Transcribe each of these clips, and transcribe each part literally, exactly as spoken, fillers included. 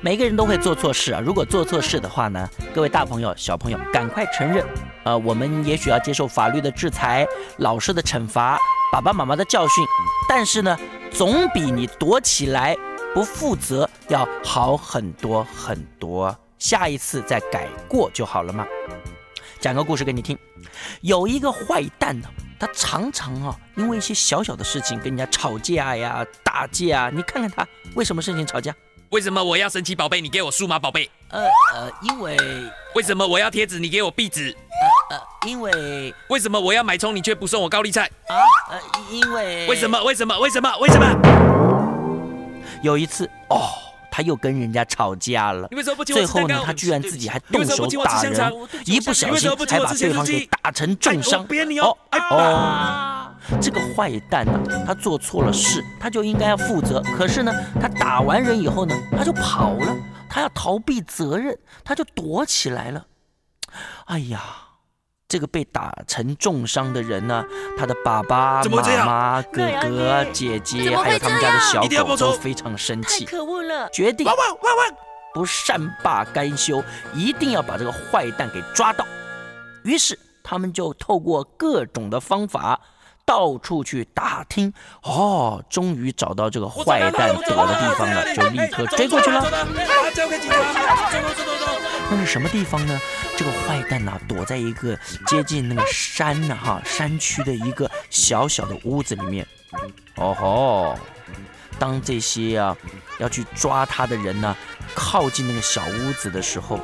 每个人都会做错事啊，如果做错事的话呢，各位大朋友小朋友赶快承认，呃，我们也许要接受法律的制裁，老师的惩罚，爸爸妈妈的教训，但是呢总比你躲起来不负责要好很多很多，下一次再改过就好了嘛。讲个故事给你听，有一个坏蛋呢、啊，他常常啊因为一些小小的事情跟人家吵架呀、打架啊。你看看他为什么事情吵架？为什么我要神奇宝贝，你给我数码宝贝？呃呃，因为为什么我要贴纸，你给我壁纸？呃呃，因为为什么我要买葱，你却不送我高丽菜？啊呃，因为为什么为什么为什么为什么？有一次哦。他又跟人家吵架了，最后呢，他居然自己还动手打人，一不小心还把对方给打成重伤。哦哦，这个坏蛋呢、啊，他做错了事，他就应该要负责。可是呢，他打完人以后呢，他就跑了，他要逃避责任，他就躲起来了。哎呀，这个被打成重伤的人呢、啊，他的爸爸妈妈、哥哥、姐姐，还有他们家的小狗都非常生气，太可恶了，决定不善罢甘休，一定要把这个坏蛋给抓到。于是他们就透过各种的方法到处去打听，哦，终于找到这个坏蛋躲的地方了，就立刻追过去了。那是什么地方呢？这个坏蛋呢、啊，躲在一个接近那个山呢、啊，哈，山区的一个小小的屋子里面。哦吼！当这些啊要去抓他的人呢、啊，靠近那个小屋子的时候，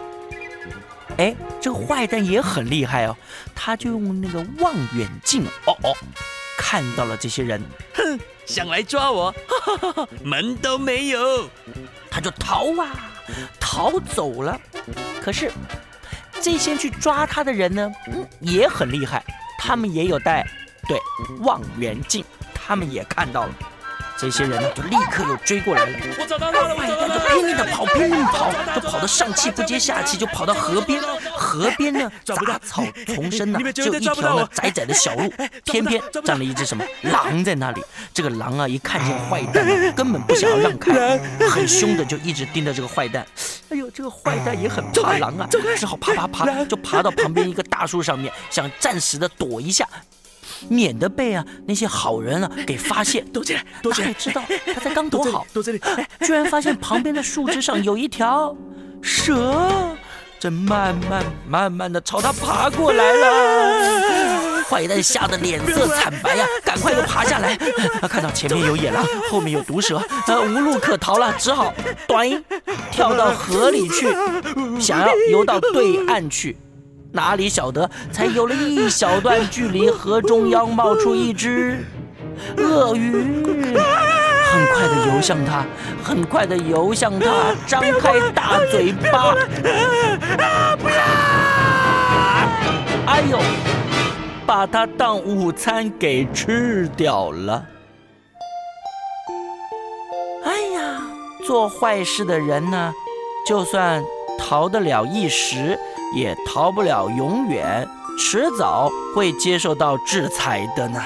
哎，这个坏蛋也很厉害哦，他就用那个望远镜，哦哦，看到了这些人，哼，想来抓我，哈哈哈哈，门都没有，他就逃啊，逃走了。可是，这些去抓他的人呢，嗯，也很厉害，他们也有带对望远镜，他们也看到了。这些人呢，就立刻又追过来了。我找到他了！坏蛋就拼命的跑，拼命跑，就跑得上气不接下气，就跑到河边。河边呢，杂草丛生呢，只有一条呢窄窄的小路，偏偏站了一只什么狼在那里。这个狼啊，一看见坏蛋啊，根本不想要让开，很凶的就一直盯着这个坏蛋。哎呦，这个坏蛋也很怕狼啊，只好爬爬爬，就爬到旁边一个大树上面，想暂时的躲一下。免得被啊那些好人啊给发现，躲起来，躲起来！哪里知道他才刚躲好，躲这里，居然发现旁边的树枝上有一条蛇，正慢慢慢慢的朝他爬过来了。坏蛋吓得脸色惨白呀、啊，赶快又爬下来。他看到前面有野狼，后面有毒蛇，他无路可逃了，只好短跳到河里去，想要游到对岸去。哪里晓得，才游了一小段距离，河中央冒出一只鳄鱼，很快的游向他，很快的游向他，张开大嘴巴，哎呦，把他当午餐给吃掉了。哎呀，做坏事的人呢，就算逃得了一时，也逃不了永远，迟早会接受到制裁的呢。